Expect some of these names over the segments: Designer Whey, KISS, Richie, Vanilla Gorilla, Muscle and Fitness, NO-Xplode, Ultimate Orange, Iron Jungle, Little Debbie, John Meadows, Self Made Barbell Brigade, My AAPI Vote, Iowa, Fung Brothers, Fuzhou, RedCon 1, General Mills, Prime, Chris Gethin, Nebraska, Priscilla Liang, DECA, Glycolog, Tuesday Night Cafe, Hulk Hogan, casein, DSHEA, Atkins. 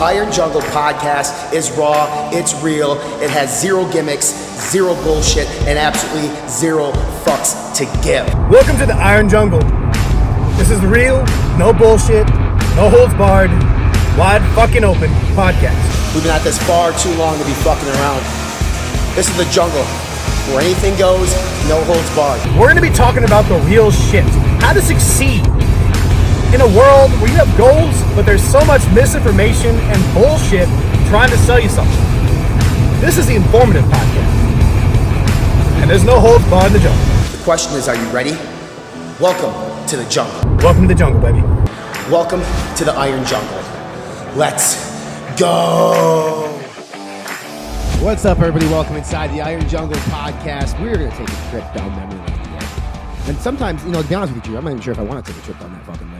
Iron Jungle podcast is raw, it's real, it has zero gimmicks, zero bullshit, and absolutely zero fucks to give. Welcome to the Iron Jungle. This is real, no bullshit, no holds barred, wide fucking open podcast. We've been at this far too long to be fucking around. This is the jungle, where anything goes, no holds barred. We're going to be talking about the real shit, how to succeed in a world where you have goals, but there's so much misinformation and bullshit trying to sell you something. This is the informative podcast, and there's no holds barred in the jungle. The question is, are you ready? Welcome to the jungle. Welcome to the jungle, baby. Welcome to the Iron Jungle. Let's go. What's up, everybody? Welcome inside the Iron Jungle podcast. We're going to take a trip down memory lane today. And sometimes, you know, to be honest with you, I'm not even sure if I want to take a trip down that fucking lane.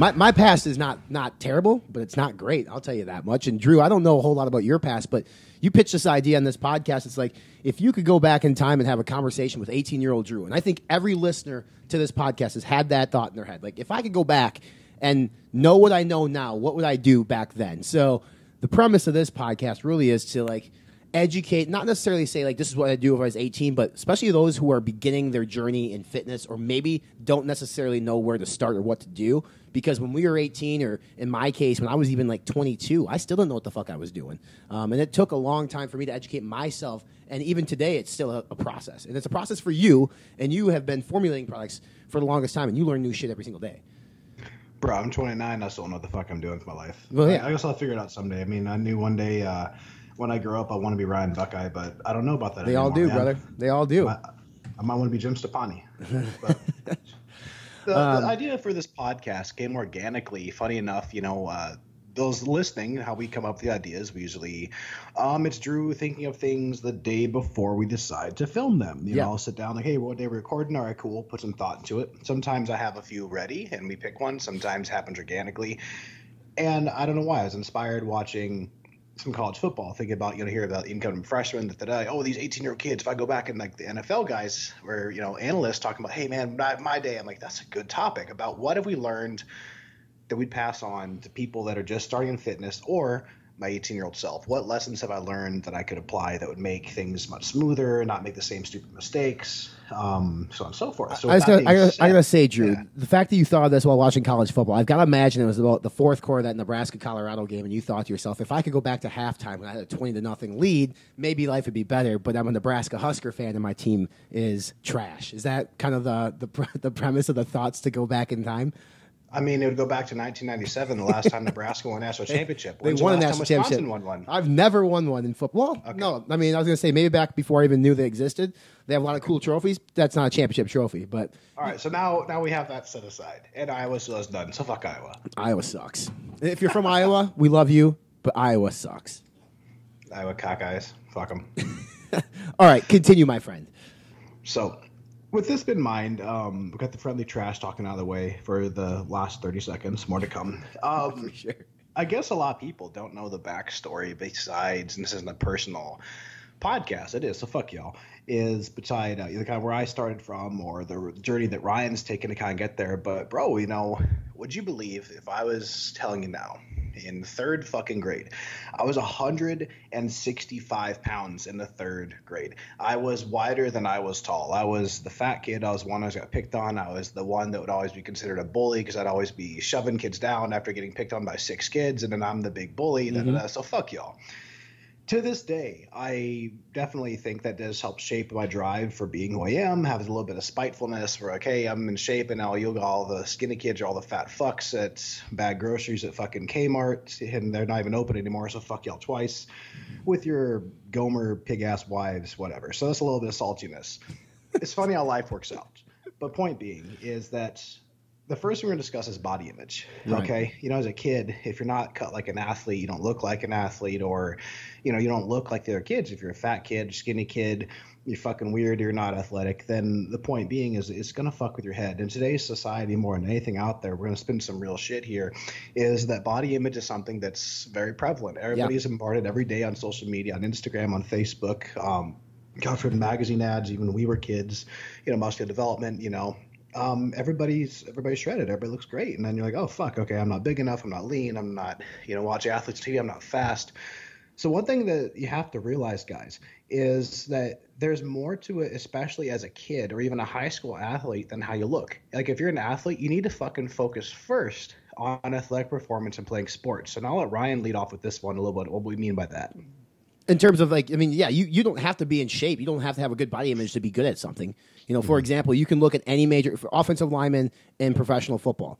My past is not terrible, but it's not great. I'll tell you that much. And Drew, I don't know a whole lot about your past, but you pitched this idea on this podcast. It's like, if you could go back in time and have a conversation with 18-year-old Drew, and I think every listener to this podcast has had that thought in their head. Like, if I could go back and know what I know now, what would I do back then? So the premise of this podcast really is to, like, educate, not necessarily say like this is what I do if I was 18, but especially those who are beginning their journey in fitness or maybe don't necessarily know where to start or what to do. Because when we were 18, or in my case, when I was even like 22, I still didn't know what the fuck I was doing. And it took a long time for me to educate myself. And even today, it's still a process. And it's a process for you. And you have been formulating products for the longest time, and you learn new shit every single day. Bro, I'm 29. I still don't know what the fuck I'm doing with my life. Well, yeah. I guess I'll figure it out someday. I mean, I knew one day... when I grow up, I want to be Ryan Buckeye, but I don't know about that anymore. All do, man. Brother. They all do. I might want to be Jim Stoppani. But the idea for this podcast came organically. Funny enough, you know, those listening, how we come up with the ideas, we usually it's Drew thinking of things the day before we decide to film them. You know, I'll sit down like, hey, what day we're recording? All right, cool. Put some thought into it. Sometimes I have a few ready and we pick one. Sometimes it happens organically. And I don't know why. I was inspired watching some college football, thinking about, you know, hear about incoming freshmen oh, these 18-year-old kids, if I go back and like the NFL guys were, you know, analysts talking about, hey man, my day, I'm like, that's a good topic about what have we learned that we'd pass on to people that are just starting in fitness, or my 18-year-old self, what lessons have I learned that I could apply that would make things much smoother, not make the same stupid mistakes, so on and so forth. So I gotta say, Drew, the fact that you thought of this while watching college football, I've got to imagine it was about the fourth quarter of that Nebraska-Colorado game, and you thought to yourself, if I could go back to halftime and I had a 20-0 lead, maybe life would be better, but I'm a Nebraska Husker fan and my team is trash. Is that kind of the premise of the thoughts to go back in time? I mean, it would go back to 1997, the last time Nebraska won a national championship. They won a national championship. Won one? I've never won one in football. Okay. No, I mean, I was going to say, maybe back before I even knew they existed. They have a lot of cool trophies. That's not a championship trophy. But all right, so now we have that set aside. And Iowa still has none, so fuck Iowa. Iowa sucks. If you're from Iowa, we love you, but Iowa sucks. Iowa cockeyes. Fuck them. All right, continue, my friend. So... with this in mind, we've got the friendly trash talking out of the way for the last 30 seconds. More to come. For sure. I guess a lot of people don't know the backstory besides, and this isn't a personal podcast, it is, so fuck y'all, is beside either kind of where I started from or the journey that Ryan's taken to kind of get there. But, bro, you know, would you believe if I was telling you now, in third fucking grade, I was 165 pounds in the third grade. I was wider than I was tall. I was the fat kid. I was one that got picked on. I was the one that would always be considered a bully because I'd always be shoving kids down after getting picked on by six kids, and then I'm the big bully. Mm-hmm. So fuck y'all. To this day, I definitely think that does help shape my drive for being who I am, have a little bit of spitefulness for, okay, I'm in shape, and now you'll get all the skinny kids or all the fat fucks at bad groceries at fucking Kmart, and they're not even open anymore, so fuck y'all twice with your Gomer pig-ass wives, whatever. So that's a little bit of saltiness. It's funny how life works out. But point being is that the first thing we're going to discuss is body image, okay? Right. You know, as a kid, if you're not cut like an athlete, you don't look like an athlete, or, you know, you don't look like the other kids. If you're a fat kid, skinny kid, you're fucking weird, you're not athletic, then the point being is it's going to fuck with your head. In today's society, more than anything out there, we're going to spin some real shit here, is that body image is something that's very prevalent. Everybody's bombarded every day on social media, on Instagram, on Facebook, God forbid, magazine ads, even when we were kids, you know, muscular development, you know. everybody's shredded. Everybody looks great. And then you're like, oh, fuck, okay, I'm not big enough. I'm not lean. I'm not, watch athletes TV. I'm not fast. So one thing that you have to realize, guys, is that there's more to it, especially as a kid or even a high school athlete, than how you look. Like, if you're an athlete, you need to fucking focus first on athletic performance and playing sports. And I'll let Ryan lead off with this one a little bit, what we mean by that. In terms of, like, I mean, yeah, you don't have to be in shape. You don't have to have a good body image to be good at something. For example, you can look at any major offensive lineman in professional football.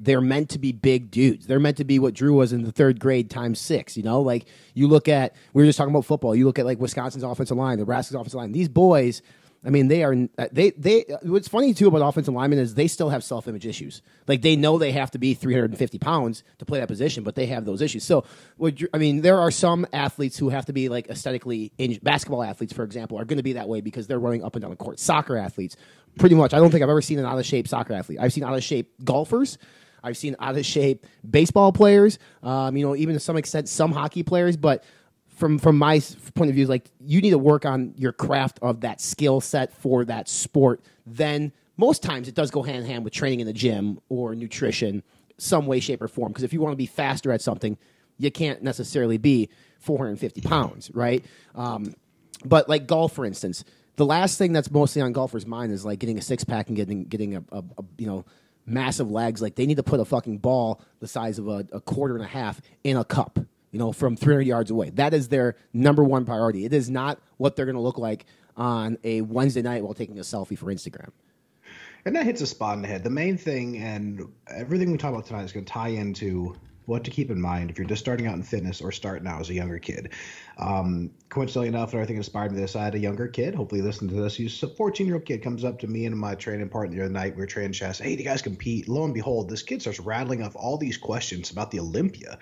They're meant to be big dudes. They're meant to be what Drew was in the third grade times six. Like, you look at, we were just talking about football. You look at, like, Wisconsin's offensive line, Nebraska's offensive line. These boys, I mean, they are. What's funny too about offensive linemen is they still have self-image issues. Like, they know they have to be 350 pounds to play that position, but they have those issues. So, there are some athletes who have to be, like, aesthetically injured. Basketball athletes, for example, are going to be that way because they're running up and down the court. Soccer athletes, pretty much. I don't think I've ever seen an out of shape soccer athlete. I've seen out of shape golfers. I've seen out of shape baseball players, even to some extent, some hockey players. But from my point of view, like, you need to work on your craft of that skill set for that sport. Then most times it does go hand in hand with training in the gym or nutrition, some way, shape, or form. Because if you want to be faster at something, you can't necessarily be 450 pounds, right? But like golf, for instance, the last thing that's mostly on golfers' mind is, like, getting a six pack and getting a massive legs. Like, they need to put a fucking ball the size of a quarter and a half in a cup, from 300 yards away. That is their number one priority. It is not what they're going to look like on a Wednesday night while taking a selfie for Instagram. And that hits a spot in the head. The main thing, and everything we talk about tonight, is going to tie into what to keep in mind if you're just starting out in fitness or starting out as a younger kid. Coincidentally enough, and everything inspired me to this, I had a younger kid. Hopefully you listen to this. He's a 14-year-old kid, comes up to me and my training partner the other night. We were training chest. Hey, do you guys compete? Lo and behold, this kid starts rattling off all these questions about the Olympia.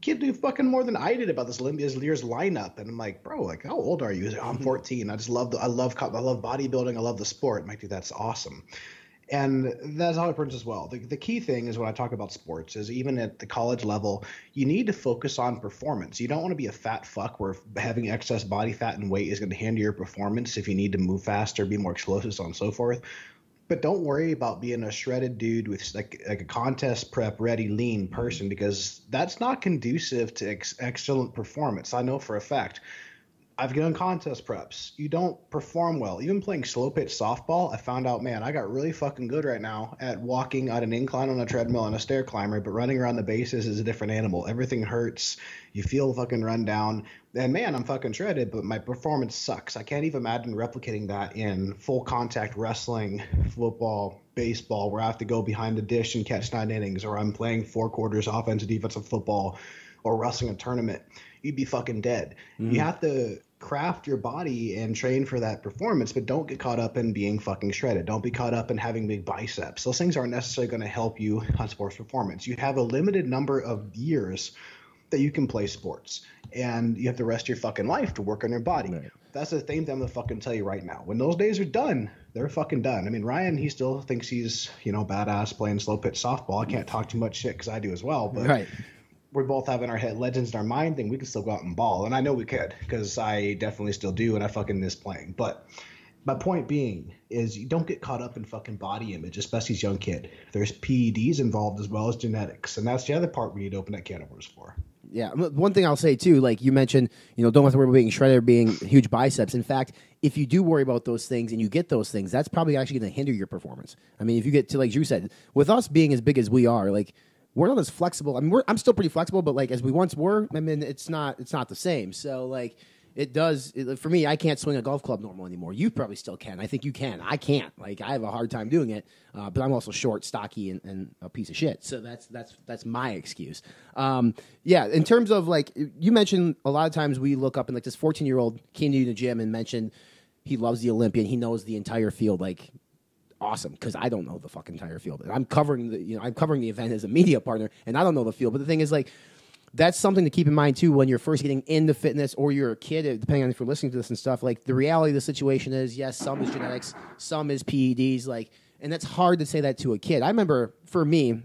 Kid knew fucking more than I did about this Olympia's year's lineup. And I'm like, bro, like, how old are you? He's like, oh, I'm 14. I just love bodybuilding. I love the sport. I'm like, dude, that's awesome. And that's how it happens as well. The key thing is, when I talk about sports, is even at the college level, you need to focus on performance. You don't want to be a fat fuck where having excess body fat and weight is going to hinder your performance if you need to move faster, be more explosive, so on and so forth. But don't worry about being a shredded dude with like a contest prep ready lean person, because that's not conducive to excellent performance. I know for a fact. I've done contest preps. You don't perform well. Even playing slow pitch softball, I found out, man, I got really fucking good right now at walking on an incline on a treadmill and a stair climber, but running around the bases is a different animal. Everything hurts. You feel fucking run down. And, man, I'm fucking shredded, but my performance sucks. I can't even imagine replicating that in full contact wrestling, football, baseball, where I have to go behind the dish and catch 9 innings, or I'm playing 4 quarters offensive defensive football, or wrestling a tournament. You'd be fucking dead. Mm. You have to craft your body and train for that performance, but don't get caught up in being fucking shredded. Don't be caught up in having big biceps. Those things aren't necessarily going to help you on sports performance. You have a limited number of years that you can play sports, and you have the rest of your fucking life to work on your body. Right. That's the thing that I'm going to fucking tell you right now. When those days are done, they're fucking done. I mean, Ryan, he still thinks he's, badass playing slow pitch softball. I can't talk too much shit because I do as well, but right. We both have in our head legends in our mind thing. We can still go out and ball. And I know we could, because I definitely still do. And I fucking miss playing. But my point being is, you don't get caught up in fucking body image, especially as young kid. There's PEDs involved as well as genetics. And that's the other part we need to open that can of worms for. Yeah. One thing I'll say too, like you mentioned, don't have to worry about being shredded or being huge biceps. In fact, if you do worry about those things and you get those things, that's probably actually going to hinder your performance. I mean, if you get to, like Drew said, with us being as big as we are, like, we're not as flexible. I mean, I'm still pretty flexible, but like as we once were, I mean, it's not the same. So like for me, I can't swing a golf club normal anymore. You probably still can. I think you can. I can't. Like, I have a hard time doing it, but I'm also short, stocky, and a piece of shit. So that's my excuse. Yeah. In terms of, like, you mentioned, a lot of times we look up and, like, this 14-year-old came to the gym and mentioned he loves the Olympia and he knows the entire field. Like, awesome, because I don't know the fucking entire field. And I'm covering the event as a media partner, and I don't know the field. But the thing is, like, that's something to keep in mind too when you're first getting into fitness, or you're a kid, depending on if you're listening to this and stuff. Like, the reality of the situation is, yes, some is genetics, some is PEDs, like, and that's hard to say that to a kid. I remember, for me,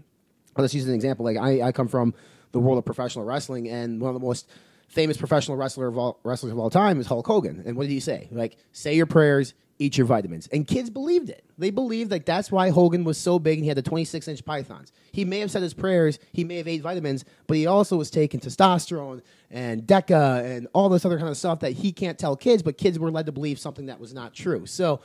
let's use an example. Like, I come from the world of professional wrestling, and one of the most famous professional wrestlers of all time is Hulk Hogan. And what did he say? Like, say your prayers, eat your vitamins. And kids believed it. They believed like that's why Hogan was so big and he had the 26-inch pythons. He may have said his prayers, he may have ate vitamins, but he also was taking testosterone and DECA and all this other kind of stuff that he can't tell kids, but kids were led to believe something that was not true. So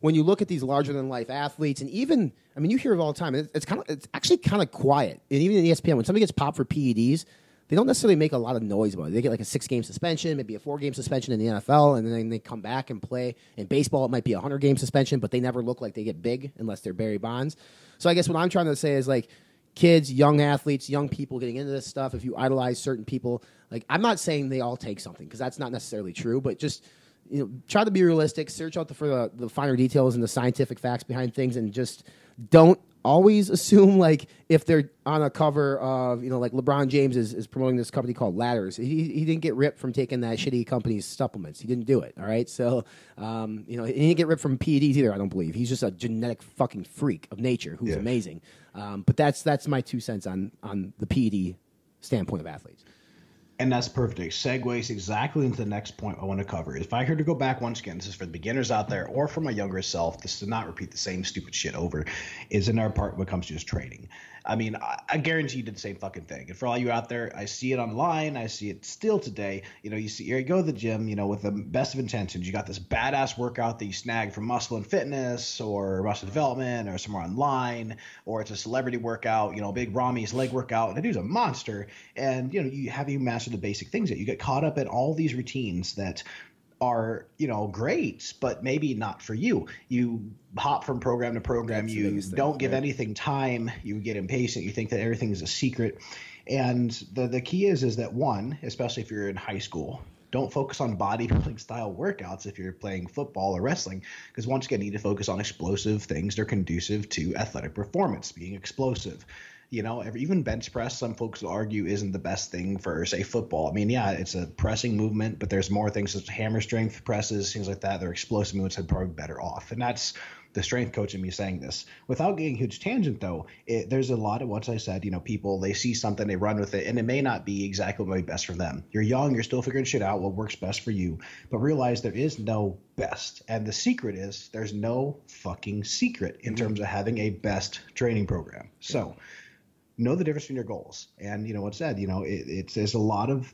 when you look at these larger-than-life athletes, and even, I mean, you hear it all the time. It's actually kind of quiet. And even in ESPN, when somebody gets popped for PEDs, they don't necessarily make a lot of noise about it. They get like a 6-game suspension, maybe a 4-game suspension in the NFL, and then they come back and play. In baseball, it might be a 100-game suspension, but they never look like they get big unless they're Barry Bonds. So I guess what I'm trying to say is like kids, young athletes, young people getting into this stuff, if you idolize certain people, like I'm not saying they all take something because that's not necessarily true, but just you know, try to be realistic, search out the finer details and the scientific facts behind things, and just don't always assume like if they're on a cover of, you know, like LeBron James is promoting this company called Ladders. He didn't get ripped from taking that shitty company's supplements. He didn't do it. All right. So, you know, he didn't get ripped from PEDs either. I don't believe. He's just a genetic fucking freak of nature who's amazing. But that's my 2 cents on the PED standpoint of athletes. And that's perfect. It segues exactly into the next point I want to cover. If I were to go back once again, this is for the beginners out there or for my younger self, this does not repeat the same stupid shit over, is in our part when it comes to just training. I mean, I guarantee you did the same fucking thing. And for all you out there, I see it online. I see it still today. You know, you see, here you go to the gym, you know, with the best of intentions. You got this badass workout that you snagged from Muscle and Fitness or Muscle Development or somewhere online, or it's a celebrity workout, you know, big Rami's leg workout. And the dude's a monster. And, you know, you have you mastered the basic things that you get caught up in all these routines that are, you know, great, but maybe not for you. You hop from program to program. That's you don't give anything time. You get impatient. You think that everything is a secret. And the key is that one, especially if you're in high school, don't focus on bodybuilding style workouts if you're playing football or wrestling, because once again, you need to focus on explosive things that are conducive to athletic performance, being explosive. You know, even bench press, some folks will argue isn't the best thing for, say, football. I mean, yeah, it's a pressing movement, but there's more things such as hammer strength presses, things like that. They're explosive movements that are probably better off. And that's the strength coach in me saying this. Without getting a huge tangent, though, there's a lot of what I said, you know, people, they see something, they run with it, and it may not be exactly what might be best for them. You're young, you're still figuring shit out, what works best for you. But realize there is no best. And the secret is there's no fucking secret in terms of having a best training program. So know the difference between your goals. And, you know, what said, you know, there's a lot of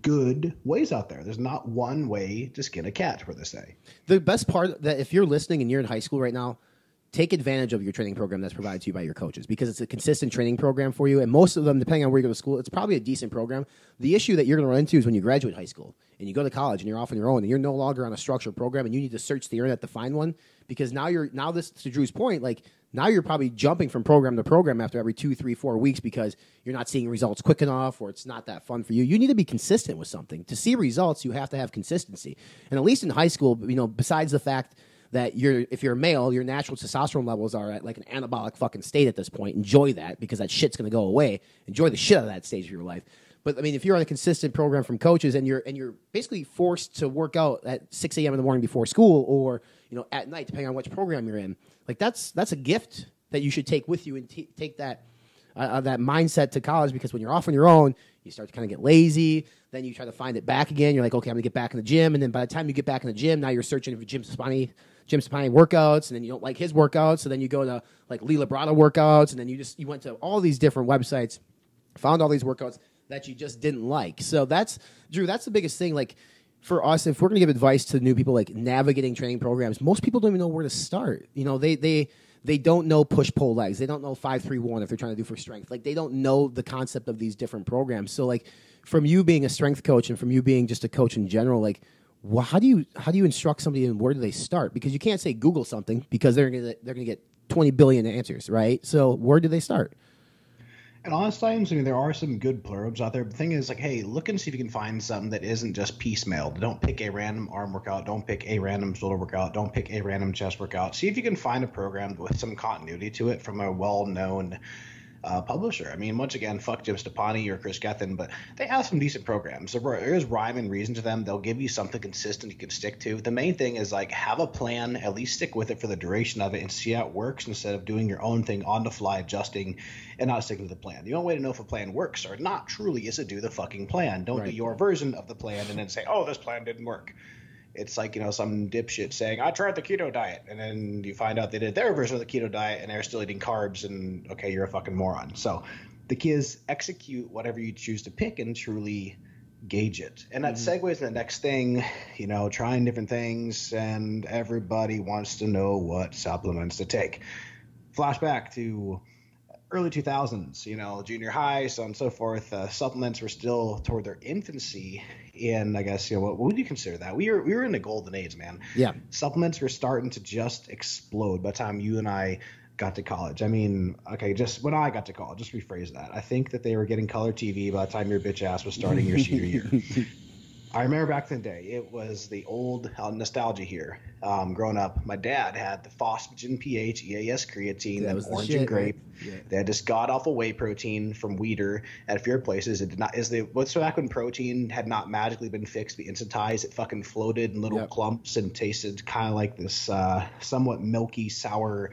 good ways out there. There's not one way to skin a cat, for this day. The best part that if you're listening and you're in high school right now, take advantage of your training program that's provided to you by your coaches, because it's a consistent training program for you. And most of them, depending on where you go to school, it's probably a decent program. The issue that you're going to run into is when you graduate high school and you go to college and you're off on your own and you're no longer on a structured program and you need to search the internet to find one, because now you're, now this, to Drew's point, like now you're probably jumping from program to program after every 2, 3, 4 weeks because you're not seeing results quick enough or it's not that fun for you. You need to be consistent with something. To see results, you have to have consistency. And at least in high school, you know, besides the fact that if you're a male, your natural testosterone levels are at like an anabolic fucking state at this point. Enjoy that, because that shit's going to go away. Enjoy the shit out of that stage of your life. But I mean, if you're on a consistent program from coaches and you're basically forced to work out at 6 a.m. in the morning before school, or you know at night, depending on which program you're in, like that's a gift that you should take with you and take that mindset to college, because when you're off on your own, you start to kind of get lazy. Then you try to find it back again. You're like, okay, I'm gonna get back in the gym, and then by the time you get back in the gym, now you're searching for Jim Stoppani workouts, and then you don't like his workouts, so then you go to like Lee Labrada workouts, and then you went to all these different websites, found all these workouts that you just didn't like. So that's, Drew, that's the biggest thing. Like for us, if we're going to give advice to new people, like navigating training programs, most people don't even know where to start. You know, they don't know push-pull legs. They don't know 5-3-1 if they're trying to do for strength. Like they don't know the concept of these different programs. So like from you being a strength coach and from you being just a coach in general, like, well, how do you instruct somebody and where do they start? Because you can't say Google something, because they're gonna get 20 billion answers, right? So where do they start? And honestly, I mean, there are some good blurbs out there. The thing is, like, hey, look and see if you can find something that isn't just piecemeal. Don't pick a random arm workout. Don't pick a random shoulder workout. Don't pick a random chest workout. See if you can find a program with some continuity to it from a well-known publisher. I mean, once again, fuck Jim Stoppani or Chris Gethin, but they have some decent programs. There is rhyme and reason to them. They'll give you something consistent you can stick to. The main thing is, like, have a plan, at least stick with it for the duration of it and see how it works, instead of doing your own thing on the fly, adjusting and not sticking to the plan. The only way to know if a plan works or not truly is to do the fucking plan. Don't do your version of the plan and then say, oh, this plan didn't work. It's like, you know, some dipshit saying, I tried the keto diet. And then you find out they did their version of the keto diet and they're still eating carbs, and okay, you're a fucking moron. So the key is execute whatever you choose to pick and truly gauge it. And that segues into the next thing, you know, trying different things, and everybody wants to know what supplements to take. Flashback to early 2000s, you know, junior high, so on and so forth. Supplements were still toward their infancy in, I guess, you know, what would you consider that? We were in the golden age, man. Yeah. Supplements were starting to just explode by the time you and I got to college. I mean, okay, just when I got to college, just rephrase that. I think that they were getting color TV by the time your bitch ass was starting your senior year. I remember back in the day, it was the old nostalgia here. Growing up, my dad had the Phosphagen PH, EAS creatine, that was orange and grape. Right? Yeah. They had this god-awful whey protein from Weider at a few places. It did not – is the what's back when protein had not magically been fixed to be instantized. It fucking floated in little clumps and tasted kind of like this somewhat milky, sour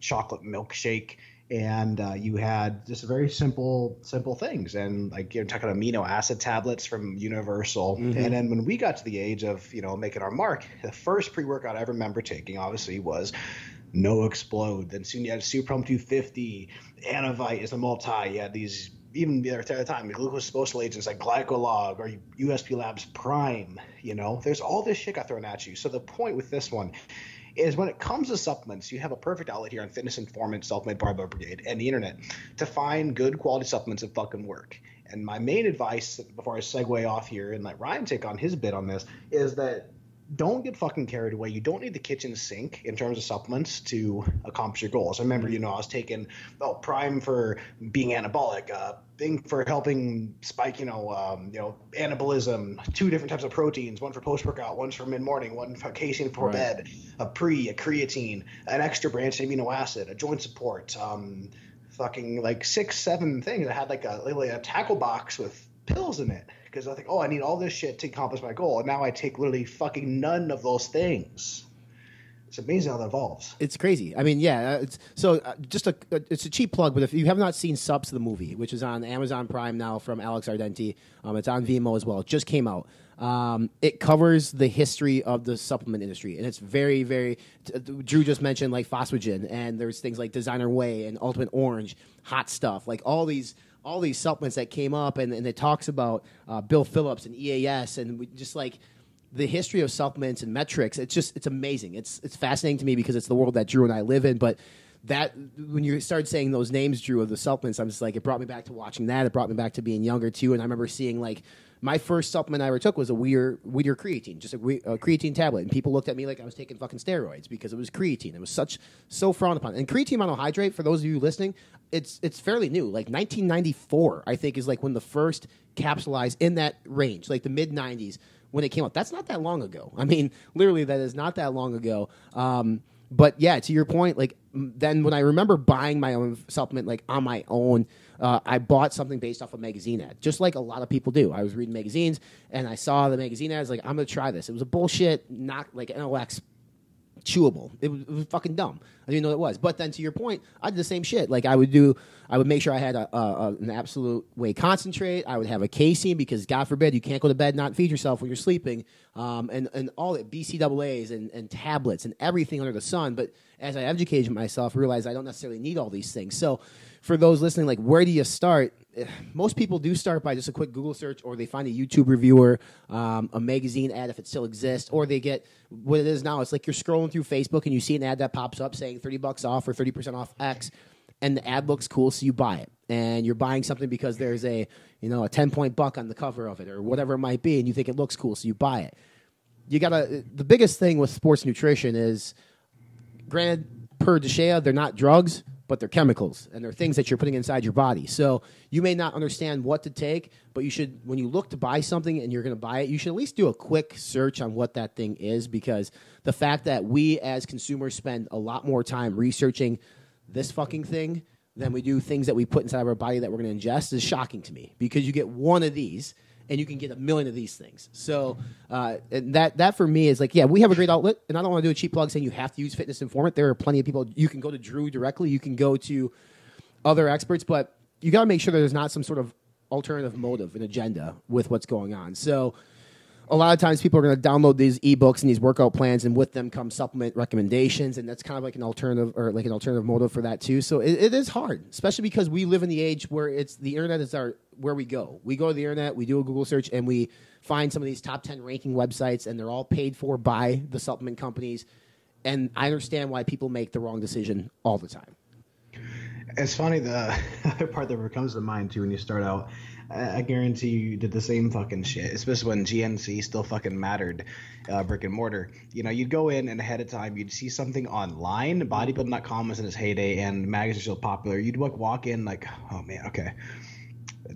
chocolate milkshake. And you had just very simple things. And like you're talking amino acid tablets from Universal. And then when we got to the age of, you know, making our mark, the first pre-workout I remember taking obviously was NO-Xplode. Then soon you had Suprom 250, Anavite is a multi. You had these, even the other time, glucose disposal agents like Glycolog or USP Labs Prime. You know, there's all this shit got thrown at you. So the point with this one is when it comes to supplements, you have a perfect outlet here on Fitness Informant, Self Made Barbell Brigade, and the internet to find good quality supplements that fucking work. And my main advice before I segue off here and let Ryan take on his bit on this is that don't get fucking carried away. You don't need the kitchen sink in terms of supplements to accomplish your goals. I remember, you know, I was taking Prime for being anabolic, Thing for helping spike, you know, anabolism, two different types of proteins, one for post-workout, one's for mid-morning, one for casein before bed, a creatine, an extra branched amino acid, a joint support, fucking like 6, 7 things. I had like a tackle box with pills in it because I think, oh, I need all this shit to accomplish my goal. And now I take literally fucking none of those things. It's amazing how that evolves. It's crazy. I mean, yeah. It's a cheap plug, but if you have not seen Subs the Movie, which is on Amazon Prime now from Alex Ardenti, it's on Vimeo as well. It just came out. It covers the history of the supplement industry, and it's very, very. Drew just mentioned like Phosphagen, and there's things like Designer Whey and Ultimate Orange, hot stuff, like all these supplements that came up, and it talks about Bill Phillips and EAS, and we just like. The history of supplements and metrics, it's amazing. It's fascinating to me because it's the world that Drew and I live in. But that when you started saying those names, Drew, of the supplements, I'm just like, it brought me back to watching that. It brought me back to being younger, too. And I remember seeing, like, my first supplement I ever took was a Weider creatine, just a creatine tablet. And people looked at me like I was taking fucking steroids because it was creatine. It was so frowned upon. And creatine monohydrate, for those of you listening, it's fairly new. Like 1994, I think, is like when the first capsulized in that range, like the mid-90s. When it came out, that's not that long ago. I mean, literally, that is not that long ago. But yeah, to your point, like then when I remember buying my own supplement, like on my own, I bought something based off a magazine ad, just like a lot of people do. I was reading magazines and I saw the magazine ads, like I'm gonna try this. It was a bullshit, not like NOX chewable. It was fucking dumb. I didn't know what it was. But then to your point, I did the same shit. Like I would make sure I had an absolute whey concentrate. I would have a casein because God forbid you can't go to bed and not feed yourself when you're sleeping. And all the BCAAs and tablets and everything under the sun. But as I educated myself, realized I don't necessarily need all these things. So for those listening, like where do you start? Most people do start by just a quick Google search, or they find a YouTube reviewer, a magazine ad if it still exists, or they get what it is now. It's like you're scrolling through Facebook and you see an ad that pops up saying $30 off or 30% off X, and the ad looks cool, so you buy it. And you're buying something because there's a 10-point buck on the cover of it or whatever it might be, and you think it looks cool, so you buy it. The biggest thing with sports nutrition is, granted, per DSHEA, they're not drugs, but they're chemicals, and they're things that you're putting inside your body. So you may not understand what to take, but you should, when you look to buy something and you're going to buy it, you should at least do a quick search on what that thing is, because the fact that we as consumers spend a lot more time researching this fucking thing than we do things that we put inside of our body that we're going to ingest is shocking to me, because you get one of these and you can get a million of these things. So and that for me is like, yeah, we have a great outlet, and I don't want to do a cheap plug saying you have to use Fitness Informant. There are plenty of people. You can go to Drew directly. You can go to other experts, but you got to make sure that there's not some sort of alternative motive and agenda with what's going on. So a lot of times people are going to download these ebooks and these workout plans, and with them come supplement recommendations, and that's kind of like an alternative, or like an alternative modal for that too. So it is hard, especially because we live in the age where it's the internet is our where we go. We go to the internet, we do a Google search, and we find some of these top 10 ranking websites, and they're all paid for by the supplement companies. And I understand why people make the wrong decision all the time. It's funny, the other part that comes to mind too when you start out, I guarantee you did the same fucking shit, especially when GNC still fucking mattered, brick and mortar. You know, you'd go in and ahead of time, you'd see something online. Bodybuilding.com was in its heyday and magazines are still popular. You'd walk in like, oh man, okay.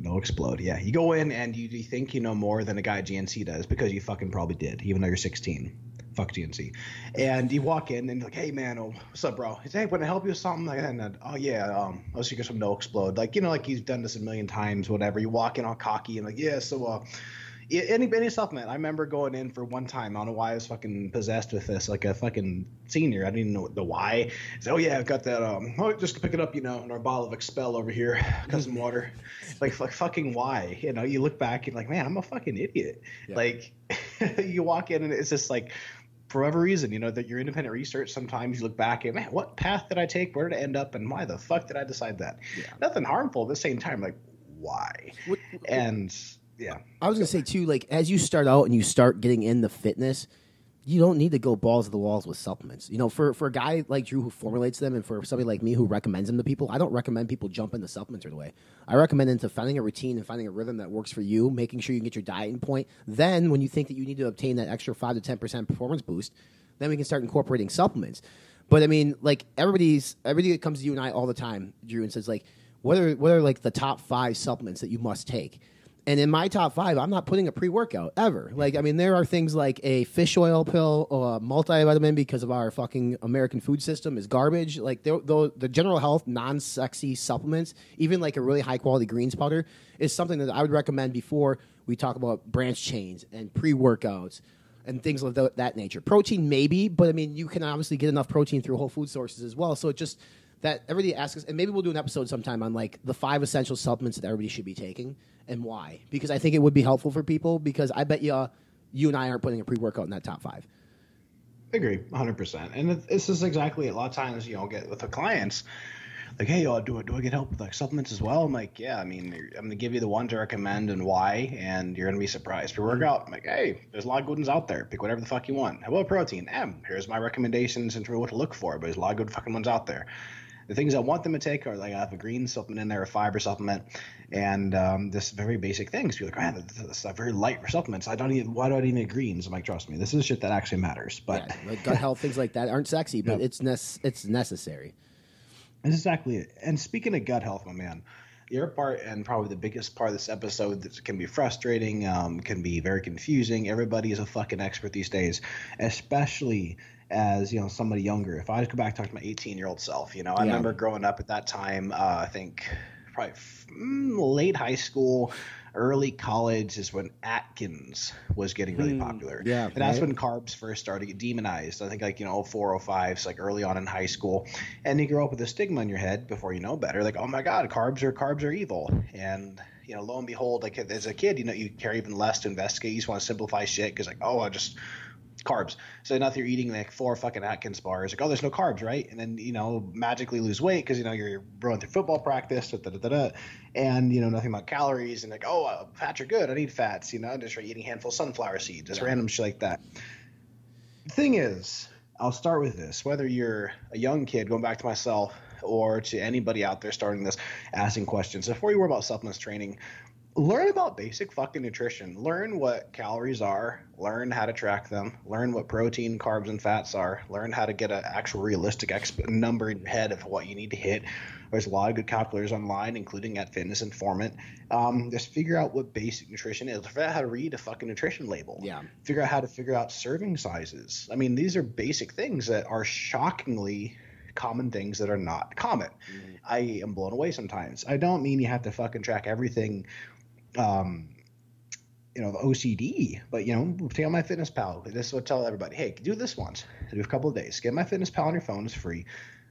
NO-Xplode, yeah. You go in and you think you know more than a guy at GNC does, because you fucking probably did, even though you're 16. Fuck GNC. And you walk in and you're like, hey man, oh, what's up, bro? He's, hey, want to help you with something? Like, and, oh yeah, I was thinking some NO-Xplode. Like, you know, like you've done this a million times, whatever. You walk in all cocky and like, yeah, so any supplement. I remember going in for one time. I don't know why I was fucking possessed with this, like a fucking senior. I didn't even know the why. So, oh yeah, I've got that. Oh, just pick it up, you know, in our bottle of Expel over here, got some water. Like fucking why? You know, you look back and like, man, I'm a fucking idiot. Yeah. Like, you walk in and it's just like, for whatever reason, you know, that your independent research, sometimes you look back and, man, what path did I take? Where did I end up? And why the fuck did I decide that? Yeah. Nothing harmful at the same time. Like, why? And yeah, I was going to say too, like, as you start out and you start getting into fitness, you don't need to go balls to the walls with supplements. You know, for a guy like Drew who formulates them, and for somebody like me who recommends them to people, I don't recommend people jump into supplements right away. I recommend them to finding a routine and finding a rhythm that works for you, making sure you get your diet in point. Then when you think that you need to obtain that extra 5 to 10% performance boost, then we can start incorporating supplements. But I mean, like, everybody that comes to you and I all the time, Drew, and says like, what are like the top 5 supplements that you must take? And in my top 5, I'm not putting a pre-workout ever. Like, I mean, there are things like a fish oil pill or a multivitamin, because of our fucking American food system is garbage. Like, the general health, non-sexy supplements, even like a really high-quality greens powder, is something that I would recommend before we talk about branch chains and pre-workouts and things of that nature. Protein, maybe, but I mean, you can obviously get enough protein through whole food sources as well. So it just, that everybody asks us, and maybe we'll do an episode sometime on like the 5 essential supplements that everybody should be taking. And why? Because I think it would be helpful for people, because I bet you and I aren't putting a pre-workout in that top 5. I agree, 100%. And this is exactly, a lot of times, you know, get with the clients, like, hey, do I get help with like supplements as well? I'm like, yeah, I mean, I'm going to give you the ones I recommend and why, and you're going to be surprised. Pre-workout, I'm like, hey, there's a lot of good ones out there. Pick whatever the fuck you want. How about protein? Here's my recommendations and what to look for, but there's a lot of good fucking ones out there. The things I want them to take are, like, I have a green supplement in there, a fiber supplement, and this very basic things. You're like, man, this is very light for supplements. Why do I even need greens? I'm like, trust me, this is shit that actually matters. But yeah, like gut health, things like that aren't sexy, but it's necessary. That's exactly it. And speaking of gut health, my man, your part, and probably the biggest part of this episode, that can be frustrating, can be very confusing. Everybody is a fucking expert these days, especially as, you know, somebody younger. If I just go back and talk to my 18-year-old self, you know, I remember growing up at that time, I think probably late high school, early college is when Atkins was getting really popular. Yeah, and that's when carbs first started to get demonized. I think like, you know, 405, so like early on in high school. And you grow up with a stigma in your head before you know better. Like, oh my God, carbs are evil. And, you know, lo and behold, like as a kid, you know, you care even less to investigate. You just want to simplify shit because like, oh, I just – carbs. So now you're eating like 4 fucking Atkins bars. Like, oh, there's no carbs, right? And then, you know, magically lose weight because, you know, you're going through football practice, and, you know, nothing about calories. And like, oh, fats are good. I need fats. You know, just eating a handful of sunflower seeds, just random shit like that. The thing is, I'll start with this. Whether you're a young kid, going back to myself, or to anybody out there starting this, asking questions, before you worry about supplements, training, learn about basic fucking nutrition. Learn what calories are. Learn how to track them. Learn what protein, carbs, and fats are. Learn how to get an actual realistic number in your head of what you need to hit. There's a lot of good calculators online, including at Fitness Informant. Just figure out what basic nutrition is. Figure out how to read a fucking nutrition label. Yeah. Figure out how to figure out serving sizes. I mean, these are basic things that are shockingly common, things that are not common. Mm-hmm. I am blown away sometimes. I don't mean you have to fucking track everything – you know, the OCD, but, you know, take on MyFitnessPal. This will tell everybody, hey, do this once, do a couple of days. Get MyFitnessPal on your phone. It's free.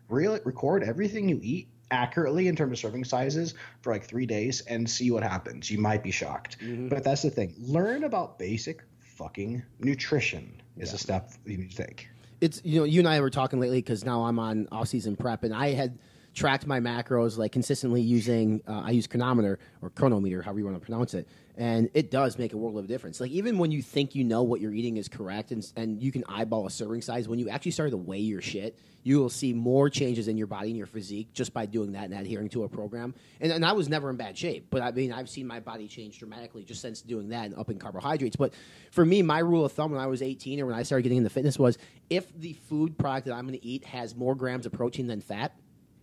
Record everything you eat accurately in terms of serving sizes for like 3 days and see what happens. You might be shocked. Mm-hmm. But that's the thing. Learn about basic fucking nutrition is a step you need to take. It's, you know, you and I were talking lately because now I'm on off-season prep, and I had tracked my macros like consistently using I use Chronometer or Chronometer, however you want to pronounce it, and it does make a world of a difference. Like even when you think you know what you're eating is correct, and you can eyeball a serving size, when you actually start to weigh your shit, you will see more changes in your body and your physique just by doing that and adhering to a program. And I was never in bad shape, but I mean, I've seen my body change dramatically just since doing that and upping carbohydrates. But for me, my rule of thumb when I was 18 or when I started getting into fitness was if the food product that I'm going to eat has more grams of protein than fat,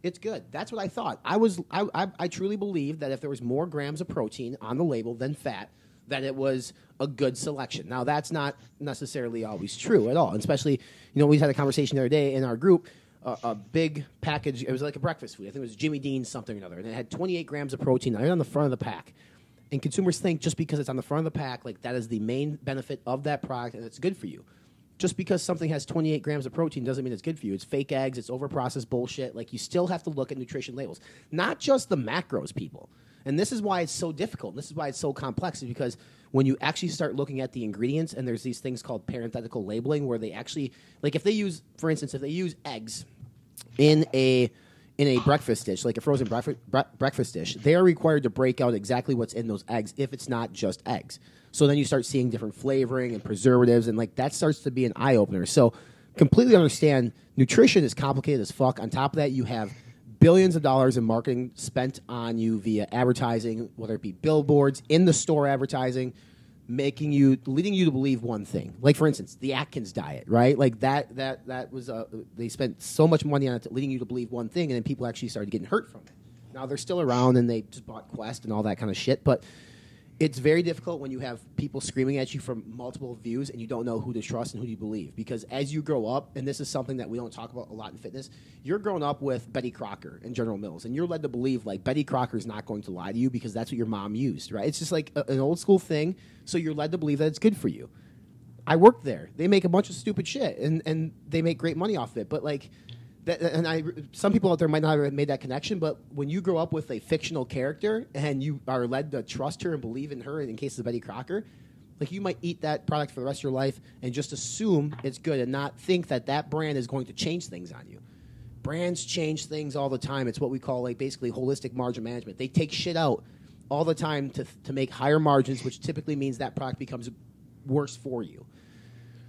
it's good. That's what I thought. I truly believed that if there was more grams of protein on the label than fat, that it was a good selection. Now, that's not necessarily always true at all, and especially, you know, we had a conversation the other day in our group, a big package. It was like a breakfast food. I think it was Jimmy Dean something or another, and it had 28 grams of protein right on the front of the pack. And consumers think just because it's on the front of the pack, like that is the main benefit of that product and it's good for you. Just because something has 28 grams of protein doesn't mean it's good for you. It's fake eggs. It's overprocessed bullshit. Like, you still have to look at nutrition labels, not just the macros, people. And this is why it's so difficult. This is why it's so complex, is because when you actually start looking at the ingredients, and there's these things called parenthetical labeling where they actually, like, if they use, for instance, if they use eggs in a breakfast dish, like a frozen breakfast dish, they are required to break out exactly what's in those eggs if it's not just eggs. So then you start seeing different flavoring and preservatives, and like that starts to be an eye-opener. So completely understand, nutrition is complicated as fuck. On top of that, you have billions of dollars in marketing spent on you via advertising, whether it be billboards, in-the-store advertising, leading you to believe one thing. Like, for instance, the Atkins diet, right? Like that was they spent so much money on it, leading you to believe one thing, and then people actually started getting hurt from it. Now they're still around, and they just bought Quest and all that kind of shit, but it's very difficult when you have people screaming at you from multiple views and you don't know who to trust and who you believe. Because as you grow up, and this is something that we don't talk about a lot in fitness, you're growing up with Betty Crocker and General Mills, and you're led to believe, like, Betty Crocker is not going to lie to you because that's what your mom used, right? It's just like an old school thing, so you're led to believe that it's good for you. I worked there. They make a bunch of stupid shit, and they make great money off of it. But, like, some people out there might not have made that connection, but when you grow up with a fictional character and you are led to trust her and believe in her, in case of Betty Crocker, like, you might eat that product for the rest of your life and just assume it's good and not think that that brand is going to change things on you. Brands change things all the time. It's what we call, like, basically holistic margin management. They take shit out all the time to make higher margins, which typically means that product becomes worse for you.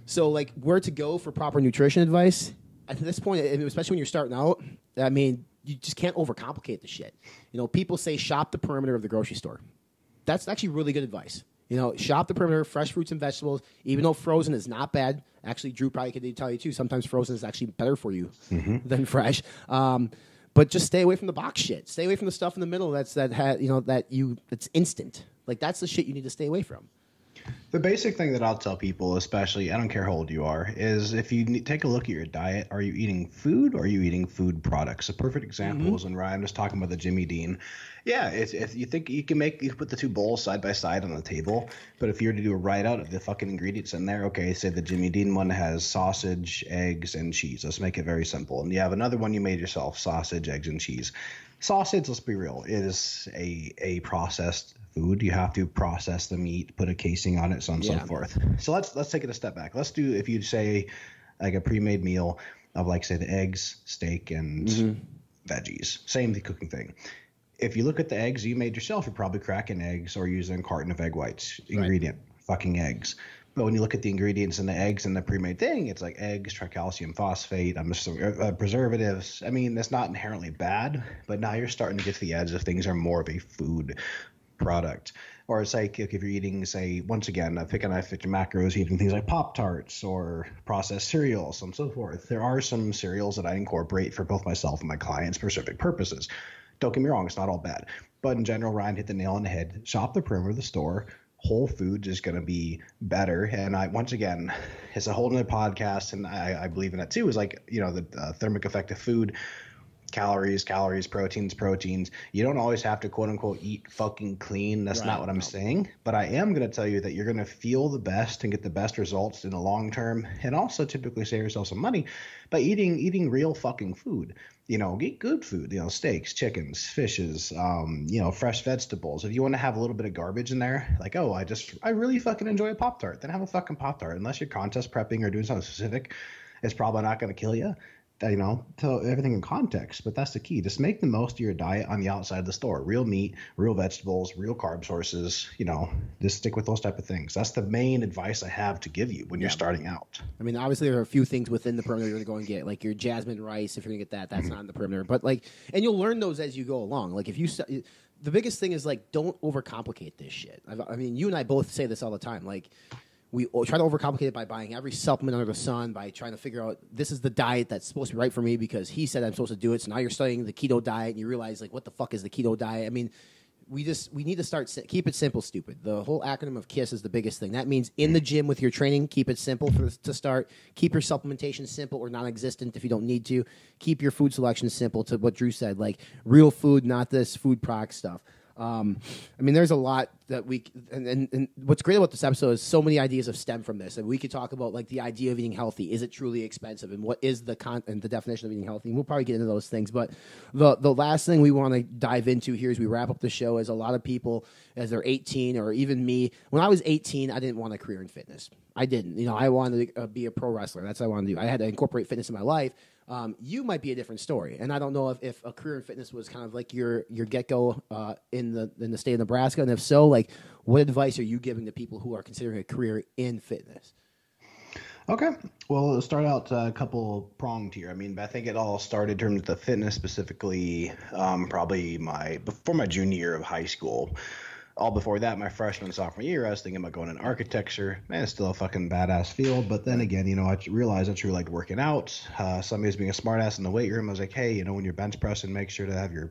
So, like, where to go for proper nutrition advice? At this point, especially when you're starting out, I mean, you just can't overcomplicate the shit. You know, people say shop the perimeter of the grocery store. That's actually really good advice. You know, shop the perimeter, fresh fruits and vegetables, even though frozen is not bad. Actually, Drew probably could tell you, too, sometimes frozen is actually better for you than fresh. But just stay away from the box shit. Stay away from the stuff in the middle that's instant. Like, that's the shit you need to stay away from. The basic thing that I'll tell people, especially, I don't care how old you are, is if you take a look at your diet, are you eating food or are you eating food products? A perfect example is when Ryan was talking about the Jimmy Dean. Yeah, if you think you can put the two bowls side by side on the table, but if you were to do a write-out of the fucking ingredients in there, okay, say the Jimmy Dean one has sausage, eggs, and cheese. Let's make it very simple. And you have another one you made yourself, sausage, eggs, and cheese. Sausage, let's be real, is a processed food. You have to process the meat, put a casing on it, so on and so forth. So let's take it a step back. Let's do, if you say like a pre-made meal of, like, say, the eggs, steak, and veggies, same the cooking thing. If you look at the eggs you made yourself, you're probably cracking eggs or using a carton of egg whites. Ingredient, fucking eggs. But when you look at the ingredients in the eggs and the pre-made thing, it's like eggs, tricalcium phosphate, preservatives. I mean, that's not inherently bad, but now you're starting to get to the edge of things are more of a food product. Or it's like if you're eating, say, once again, picking out your macros, eating things like Pop-Tarts or processed cereals and so forth. There are some cereals that I incorporate for both myself and my clients for specific purposes. Don't get me wrong, it's not all bad. But in general, Ryan hit the nail on the head. Shop the perimeter of the store. Whole foods is going to be better. And I, once again, it's a whole other podcast, and I believe in that too, is like, you know, the thermic effect of food. calories, calories, proteins, proteins. You don't always have to, quote unquote, eat fucking clean. That's not what I'm saying. But I am going to tell you that you're going to feel the best and get the best results in the long term, and also typically save yourself some money by eating real fucking food. You know, get good food, you know, steaks, chickens, fishes, you know, fresh vegetables. If you want to have a little bit of garbage in there, like, oh, I really fucking enjoy a Pop-Tart, then have a fucking Pop-Tart. Unless you're contest prepping or doing something specific, it's probably not going to kill you. You know, tell everything in context, but that's the key. Just make the most of your diet on the outside of the store. Real meat, real vegetables, real carb sources, you know, just stick with those type of things. That's the main advice I have to give you when you're starting out. I mean, obviously there are a few things within the perimeter you're going to go and get, like your jasmine rice, if you're going to get that, that's not in the perimeter. But like, and you'll learn those as you go along. Like if you the biggest thing is like, don't overcomplicate this shit. I mean, you and I both say this all the time. Like, we try to overcomplicate it by buying every supplement under the sun, by trying to figure out this is the diet that's supposed to be right for me because he said I'm supposed to do it. So now you're studying the keto diet and you realize, like, what the fuck is the keto diet? I mean, we need to start – keep it simple, stupid. The whole acronym of KISS is the biggest thing. That means in the gym with your training, keep it simple to start. Keep your supplementation simple or non-existent if you don't need to. Keep your food selection simple to what Drew said, like real food, not this food product stuff. I mean, there's a lot that we and what's great about this episode is so many ideas have stemmed from this, and we could talk about like the idea of eating healthy. Is it truly expensive, and what is the definition of eating healthy? And we'll probably get into those things. But the last thing we want to dive into here as we wrap up the show is a lot of people as they're 18, or even me. When I was 18, I didn't want a career in fitness. I didn't. You know, I wanted to be a pro wrestler. That's what I wanted to do. I had to incorporate fitness in my life. You might be a different story, and I don't know if a career in fitness was kind of like your get-go in the state of Nebraska, and if so, like, what advice are you giving to people who are considering a career in fitness? Okay, well, let's start out a couple pronged here. I mean, I think it all started in terms of the fitness specifically, probably before my junior year of high school. All before that, my freshman, sophomore year, I was thinking about going in architecture. Man, it's still a fucking badass field. But then again, you know, I realized I truly liked working out. Somebody was being a smartass in the weight room. I was like, hey, you know, when you're bench pressing, make sure to have your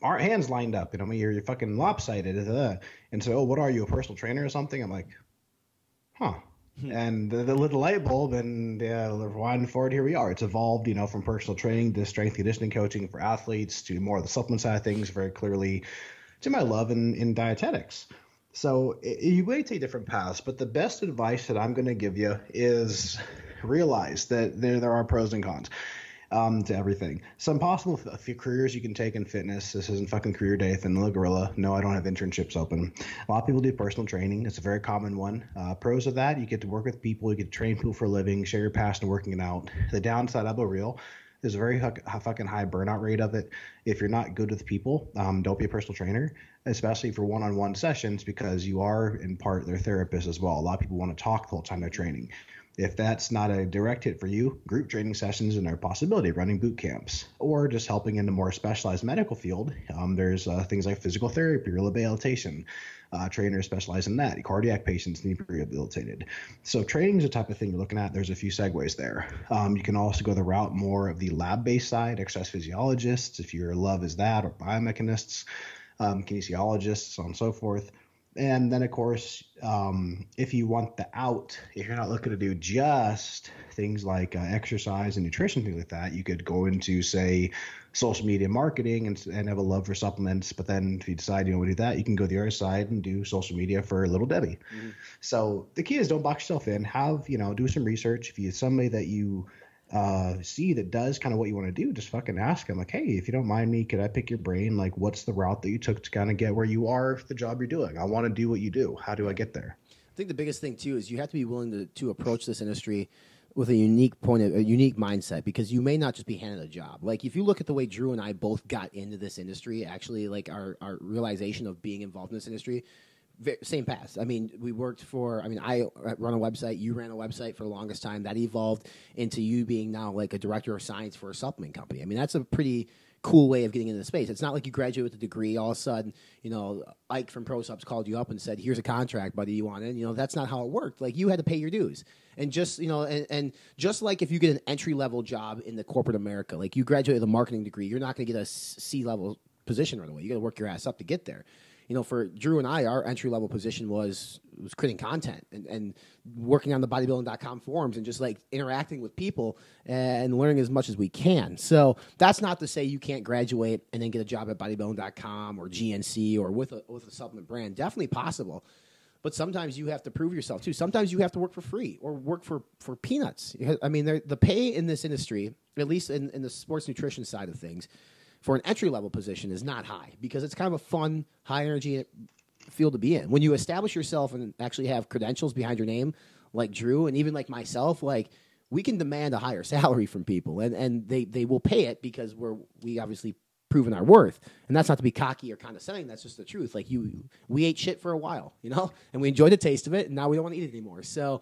hands lined up. You know, you're fucking lopsided. And so, what are you, a personal trainer or something? I'm like, huh. And the little light bulb and rewind forward, here we are. It's evolved, you know, from personal training to strength conditioning coaching for athletes to more of the supplement side of things very clearly. To my love in dietetics. So you may take different paths, but the best advice that I'm going to give you is realize that there are pros and cons to everything. Some possible careers you can take in fitness. This isn't fucking career day, Vanilla Gorilla. No, I don't have internships open. A lot of people do personal training. It's a very common one. Pros of that, you get to work with people, you get to train people for a living, share your passion working it out. The downside, I'll be real. There's a very fucking high burnout rate of it. If you're not good with people, don't be a personal trainer, especially for one-on-one sessions, because you are in part their therapist as well. A lot of people want to talk the whole time they're training. If that's not a direct hit for you, group training sessions and their possibility, running boot camps, or just helping in the more specialized medical field. There's things like physical therapy, rehabilitation. Trainers specialize in that. Cardiac patients need to be rehabilitated. So training is the type of thing you're looking at. There's a few segues there. You can also go the route more of the lab-based side, exercise physiologists, if your love is that, or biomechanists, kinesiologists, so on and so forth. And then, of course, if you want the out, if you're not looking to do just things like exercise and nutrition, things like that, you could go into, say, social media marketing and have a love for supplements. But then if you decide you don't want to do that, you can go the other side and do social media for Little Debbie. Mm-hmm. So the key is don't box yourself in. Have, you know, do some research. If you somebody that you see that does kind of what you want to do, just fucking ask them, like, hey, if you don't mind me, could I pick your brain? Like, what's the route that you took to kind of get where you are, the job you're doing? I want to do what you do. How do I get there? I think the biggest thing too is you have to be willing to approach this industry with a unique mindset, because you may not just be handed a job. Like, if you look at the way Drew and I both got into this industry, actually, like our realization of being involved in this industry, same path. I mean, I run a website, you ran a website for the longest time. That evolved into you being now like a director of science for a supplement company. I mean, that's a pretty cool way of getting into the space. It's not like you graduate with a degree, all of a sudden, you know, Ike from ProSubs called you up and said, here's a contract, buddy, you want it? You know, that's not how it worked. Like, you had to pay your dues. And just, you know, and just like if you get an entry-level job in the corporate America, like you graduate with a marketing degree, you're not going to get a C-level position right away. You got to work your ass up to get there. you know, for Drew and I, our entry-level position was creating content and working on the bodybuilding.com forums and just, like, interacting with people and learning as much as we can. So that's not to say you can't graduate and then get a job at bodybuilding.com or GNC or with a supplement brand. Definitely possible. But sometimes you have to prove yourself, too. Sometimes you have to work for free or work for peanuts. I mean, the pay in this industry, at least in the sports nutrition side of things, for an entry-level position is not high because it's kind of a fun, high-energy field to be in. When you establish yourself and actually have credentials behind your name, like Drew and even like myself, like we can demand a higher salary from people, and they will pay it because we obviously proven our worth. And that's not to be cocky or condescending. That's just the truth. Like we ate shit for a while, you know, and we enjoyed the taste of it, and now we don't want to eat it anymore. So,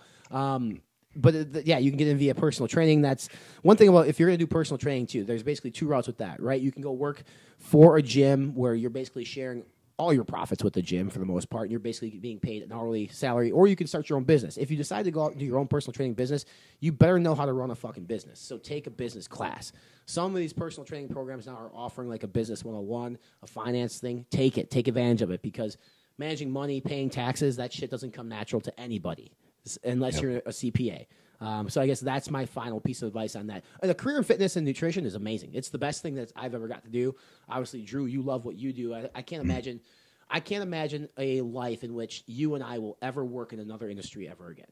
but yeah, you can get in via personal training. That's one thing about if you're going to do personal training too, there's basically two routes with that, right? You can go work for a gym where you're basically sharing all your profits with the gym for the most part, and you're basically being paid an hourly salary, or you can start your own business. If you decide to go out and do your own personal training business, you better know how to run a fucking business. So take a business class. Some of these personal training programs now are offering like a business 101, a finance thing. Take it. Take advantage of it because managing money, paying taxes, that shit doesn't come natural to anybody. Unless you're a CPA. So I guess that's my final piece of advice on that. The career in fitness and nutrition is amazing. It's the best thing that I've ever got to do. Obviously, Drew, you love what you do. I can't imagine a life in which you and I will ever work in another industry ever again.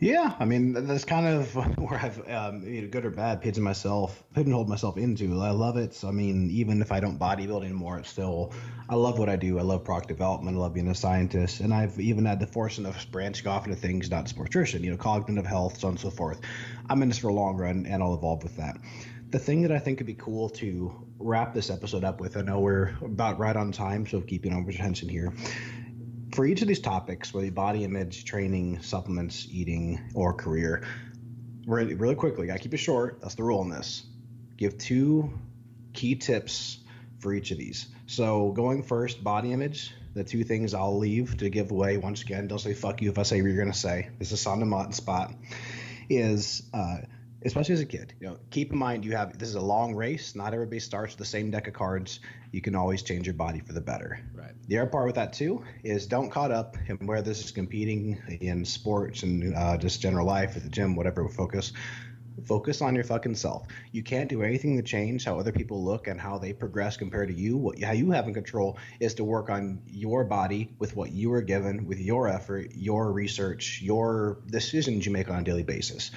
Yeah, I mean, that's kind of where I've, good or bad, pigeonholed myself into. I love it. So, I mean, even if I don't bodybuild anymore, it's still, I love what I do. I love product development. I love being a scientist. And I've even had the fortune of branching off into things, not just nutrition, cognitive health, so on and so forth. I'm in this for a long run, and I'll evolve with that. The thing that I think would be cool to wrap this episode up with, I know we're about right on time, so keeping our attention here. For each of these topics, whether body image, training, supplements, eating, or career, really quickly, gotta keep it short. That's the rule on this. Give two key tips for each of these. So going first, body image, the two things I'll leave to give away. Once again, don't say fuck you if I say what you're going to say. This is on the mutton spot. Is especially as a kid, keep in mind this is a long race. Not everybody starts with the same deck of cards. You can always change your body for the better. Right. The other part with that too is don't caught up in where this is competing in sports and just general life at the gym, whatever. Focus on your fucking self. You can't do anything to change how other people look and how they progress compared to you. How you have in control is to work on your body with what you were given, with your effort, your research, your decisions you make on a daily basis.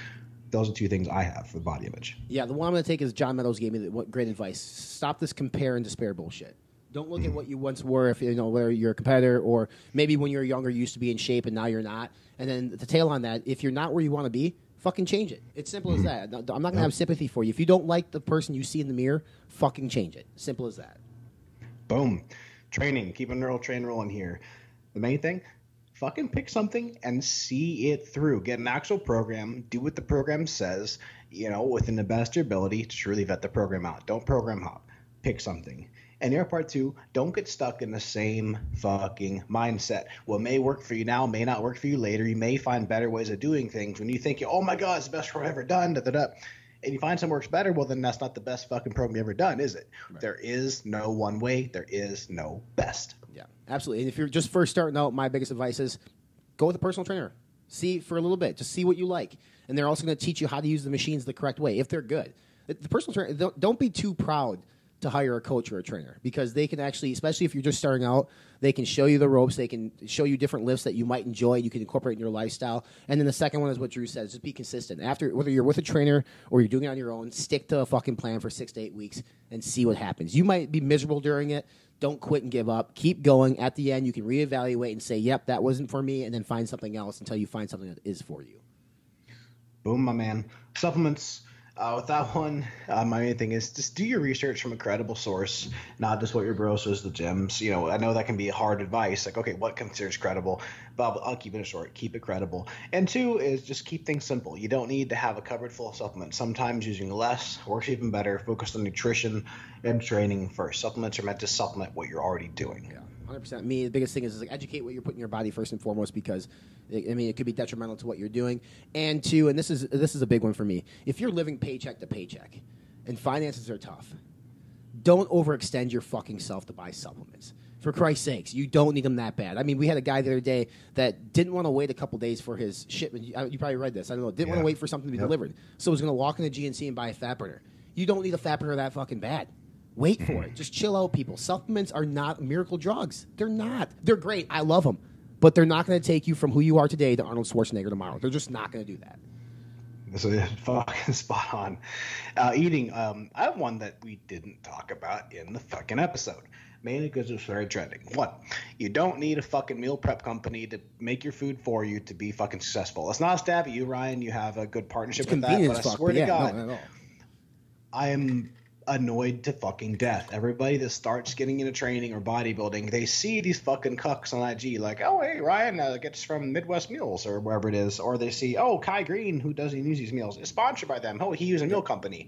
Those are two things I have for body image. Yeah, the one I'm going to take is John Meadows gave me great advice. Stop this compare and despair bullshit. Don't look at what you once were if whether you're a competitor or maybe when you were younger you used to be in shape and now you're not. And then the tail on that, if you're not where you want to be, fucking change it. It's simple as that. I'm not going to have sympathy for you. If you don't like the person you see in the mirror, fucking change it. Simple as that. Boom. Training. Keep a neural train rolling here. The main thing? Fucking pick something and see it through. Get an actual program. Do what the program says, within the best of your ability to truly vet the program out. Don't program hop. Pick something. And the other part too, don't get stuck in the same fucking mindset. What may work for you now may not work for you later. You may find better ways of doing things when you think, oh my God, it's the best program I've ever done, and you find something works better, well, then that's not the best fucking program you've ever done, is it? Right. There is no one way. There is no best. Yeah, absolutely. And if you're just first starting out, my biggest advice is go with a personal trainer. See for a little bit. Just see what you like. And they're also going to teach you how to use the machines the correct way if they're good. The personal trainer, don't be too proud to hire a coach or a trainer because they can actually, especially if you're just starting out, they can show you the ropes. They can show you different lifts that you might enjoy. You can incorporate in your lifestyle. And then the second one is what Drew says, just be consistent. After, whether you're with a trainer or you're doing it on your own, stick to a fucking plan for 6 to 8 weeks and see what happens. You might be miserable during it. Don't quit and give up. Keep going. At the end, you can reevaluate and say, yep, that wasn't for me, and then find something else until you find something that is for you. Boom, my man. Supplements. With that one, my main thing is just do your research from a credible source, not just what your bro says, the gyms. I know that can be hard advice. Like, okay, what considers credible? But I'll keep it short. Keep it credible. And two is just keep things simple. You don't need to have a cupboard full of supplements. Sometimes using less works even better. Focus on nutrition and training first. Supplements are meant to supplement what you're already doing. Yeah. 100%. Me, the biggest thing is educate what you're putting in your body first and foremost because, it could be detrimental to what you're doing. And two, and this is a big one for me, if you're living paycheck to paycheck and finances are tough, don't overextend your fucking self to buy supplements. For Christ's sakes, you don't need them that bad. I mean, we had a guy the other day that didn't want to wait a couple days for his shipment. You probably read this. I don't know. Didn't want to wait for something to be delivered. So he was going to walk into GNC and buy a fat burner. You don't need a fat burner that fucking bad. Wait for it. Just chill out, people. Supplements are not miracle drugs. They're not. They're great. I love them. But they're not going to take you from who you are today to Arnold Schwarzenegger tomorrow. They're just not going to do that. So yeah, fucking spot on. Eating. I have one that we didn't talk about in the fucking episode. Mainly because it was very trending. One, you don't need a fucking meal prep company to make your food for you to be fucking successful. That's not a stab at you, Ryan. You have a good partnership with that. But I swear to God, no, I am annoyed to fucking death. Everybody that starts getting into training or bodybuilding, they see these fucking cucks on IG like, oh, hey, Ryan gets from Midwest Meals or wherever it is. Or they see, oh, Kai Green, who doesn't use these meals, is sponsored by them. Oh, he uses a meal company.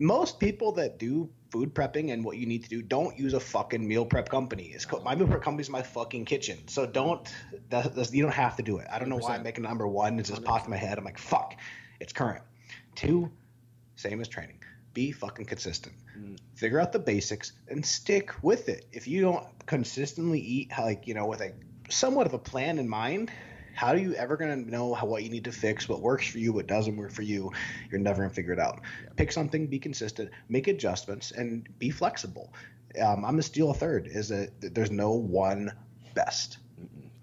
Most people that do food prepping and what you need to do don't use a fucking meal prep company. My meal prep company is my fucking kitchen. So you don't have to do it. I don't know why I'm making number one. It just popped in my head. I'm like, fuck, it's current. Two, same as training. Be fucking consistent. Figure out the basics and stick with it. If you don't consistently eat, with a somewhat of a plan in mind, how are you ever going to know what you need to fix, what works for you, what doesn't work for you? You're never going to figure it out. Yeah. Pick something, be consistent, make adjustments, and be flexible. I'm going to steal a third is that there's no one best.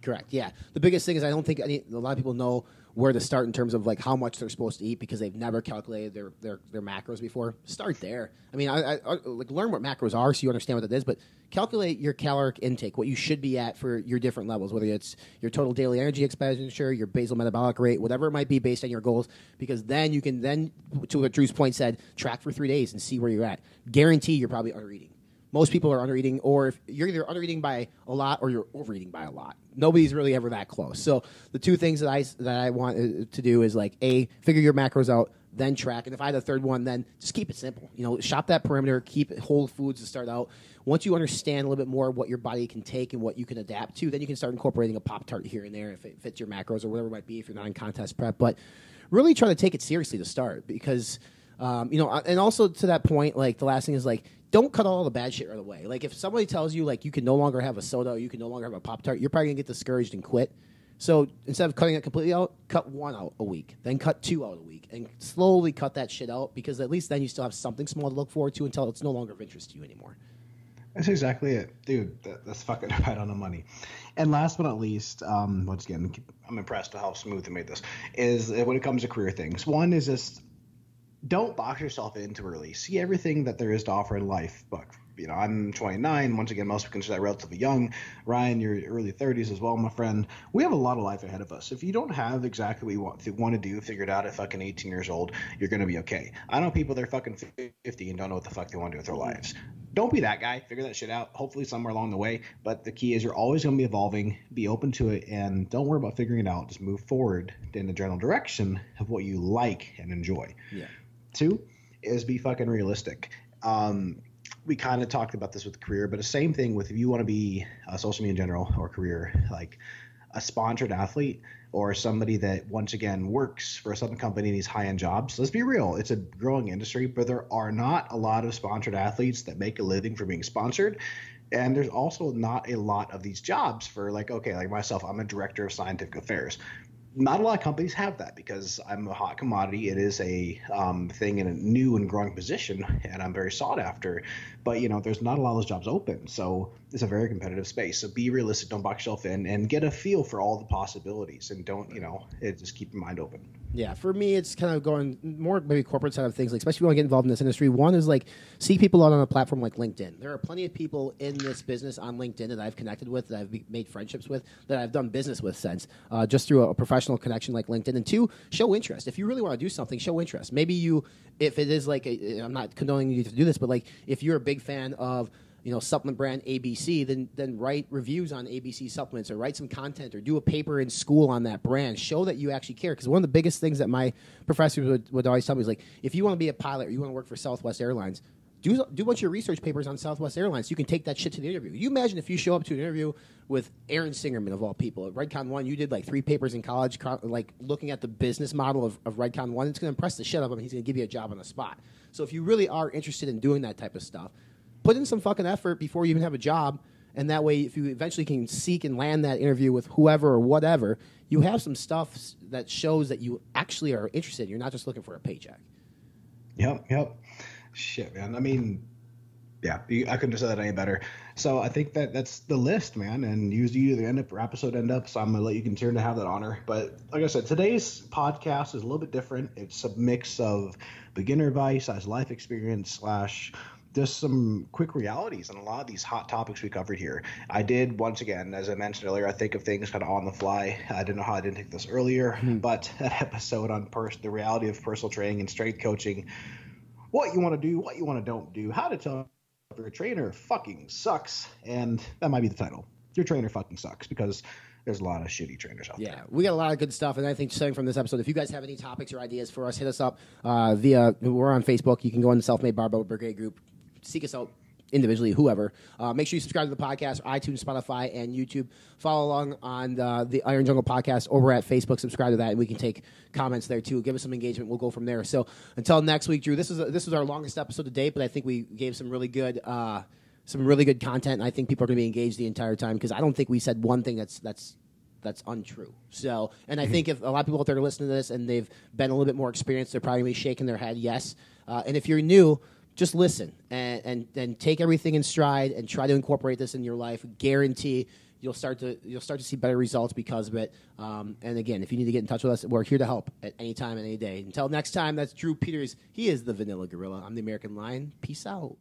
Correct, yeah. The biggest thing is I don't think a lot of people know where to start in terms of like how much they're supposed to eat because they've never calculated their macros before. Start there. I mean, learn what macros are so you understand what that is, but calculate your caloric intake, what you should be at for your different levels, whether it's your total daily energy expenditure, your basal metabolic rate, whatever it might be based on your goals, because then you can then, to what Drew's point said, track for 3 days and see where you're at. Guarantee you're probably under-eating. Most people are under-eating, or if you're either under-eating by a lot or you're over-eating by a lot. Nobody's really ever that close. So the two things that I want to do is like, A, figure your macros out, then track. And if I had a third one, then just keep it simple. Shop that perimeter, keep it whole foods to start out. Once you understand a little bit more what your body can take and what you can adapt to, then you can start incorporating a Pop-Tart here and there if it fits your macros or whatever it might be if you're not in contest prep. But really try to take it seriously to start because, and also to that point, like the last thing is like, don't cut all the bad shit right away. Like if somebody tells you like you can no longer have a soda, or you can no longer have a Pop-Tart, you're probably gonna get discouraged and quit. So instead of cutting it completely out, cut one out a week, then cut two out a week, and slowly cut that shit out because at least then you still have something small to look forward to until it's no longer of interest to you anymore. That's exactly it, dude. That's fucking right on the money. And last but not least, once again, I'm impressed with how smooth they made this. Is when it comes to career things, one is just. Don't box yourself in too early. See everything that there is to offer in life. But, I'm 29. Once again, most people consider that relatively young. Ryan, you're early 30s as well, my friend. We have a lot of life ahead of us. If you don't have exactly what you want to do figured out at fucking 18 years old, you're going to be okay. I know people that are fucking 50 and don't know what the fuck they want to do with their lives. Don't be that guy. Figure that shit out, hopefully somewhere along the way. But the key is you're always going to be evolving. Be open to it, and don't worry about figuring it out. Just move forward in the general direction of what you like and enjoy. Yeah. Two is be fucking realistic. We kind of talked about this with career, but the same thing with if you want to be social media in general or career, like a sponsored athlete or somebody that once again works for a certain company in these high-end jobs. Let's be real. It's a growing industry, but there are not a lot of sponsored athletes that make a living from being sponsored. And there's also not a lot of these jobs for like myself, I'm a director of scientific affairs. Not a lot of companies have that because I'm a hot commodity. It is a thing in a new and growing position, and I'm very sought after. But, there's not a lot of those jobs open. So it's a very competitive space. So be realistic. Don't box yourself in and get a feel for all the possibilities. And don't, just keep your mind open. Yeah, for me, it's kind of going more maybe corporate side of things, like especially when I get involved in this industry. One is like see people out on a platform like LinkedIn. There are plenty of people in this business on LinkedIn that I've connected with, that I've made friendships with, that I've done business with since just through a professional connection like LinkedIn. And two, show interest. If you really want to do something, show interest. Maybe if it is like, I'm not condoning you to do this, but like if you're a big fan of supplement brand ABC, then write reviews on ABC supplements or write some content or do a paper in school on that brand. Show that you actually care. Because one of the biggest things that my professors would always tell me is like, if you want to be a pilot or you want to work for Southwest Airlines, do a bunch of your research papers on Southwest Airlines. You can take that shit to the interview. You imagine if you show up to an interview with Aaron Singerman, of all people. At RedCon 1, you did like 3 papers in college, like looking at the business model of RedCon 1. It's going to impress the shit out of him. He's going to give you a job on the spot. So if you really are interested in doing that type of stuff, put in some fucking effort before you even have a job And that way, if you eventually can seek and land that interview with whoever or whatever, you have some stuff that shows that you actually are interested. You're not just looking for a paycheck. Yep, yep. Shit, man. I mean, yeah, I couldn't have said that any better. So I think that that's the list, man. And usually you either end up or episode end up. So I'm going to let you continue to have that honor. But like I said, today's podcast is a little bit different. It's a mix of beginner advice as life experience / just some quick realities on a lot of these hot topics we covered here. I did, once again, as I mentioned earlier, I think of things kind of on the fly. I didn't know how I didn't take this earlier, but that episode on the reality of personal training and strength coaching, what you want to do, what you want to don't do, how to tell your trainer fucking sucks. And that might be the title. Your trainer fucking sucks, because there's a lot of shitty trainers out there. Yeah, we got a lot of good stuff, and I think starting from this episode, if you guys have any topics or ideas for us, hit us up via – we're on Facebook. You can go in the Self Made Barbell Brigade group. Seek us out individually, whoever. Make sure you subscribe to the podcast, iTunes, Spotify, and YouTube. Follow along on the Iron Jungle podcast over at Facebook. Subscribe to that, and we can take comments there too. Give us some engagement. We'll go from there. So until next week, Drew. This is our longest episode to date, but I think we gave some really good content, and I think people are going to be engaged the entire time, because I don't think we said one thing that's untrue. So, and I think if a lot of people out there are listening to this and they've been a little bit more experienced, they're probably going to be shaking their head yes. And if you're new, just listen and take everything in stride and try to incorporate this in your life. Guarantee you'll start to see better results because of it. And again, if you need to get in touch with us, we're here to help at any time and any day. Until next time, that's Drew Peters. He is the Vanilla Gorilla. I'm the American Lion. Peace out.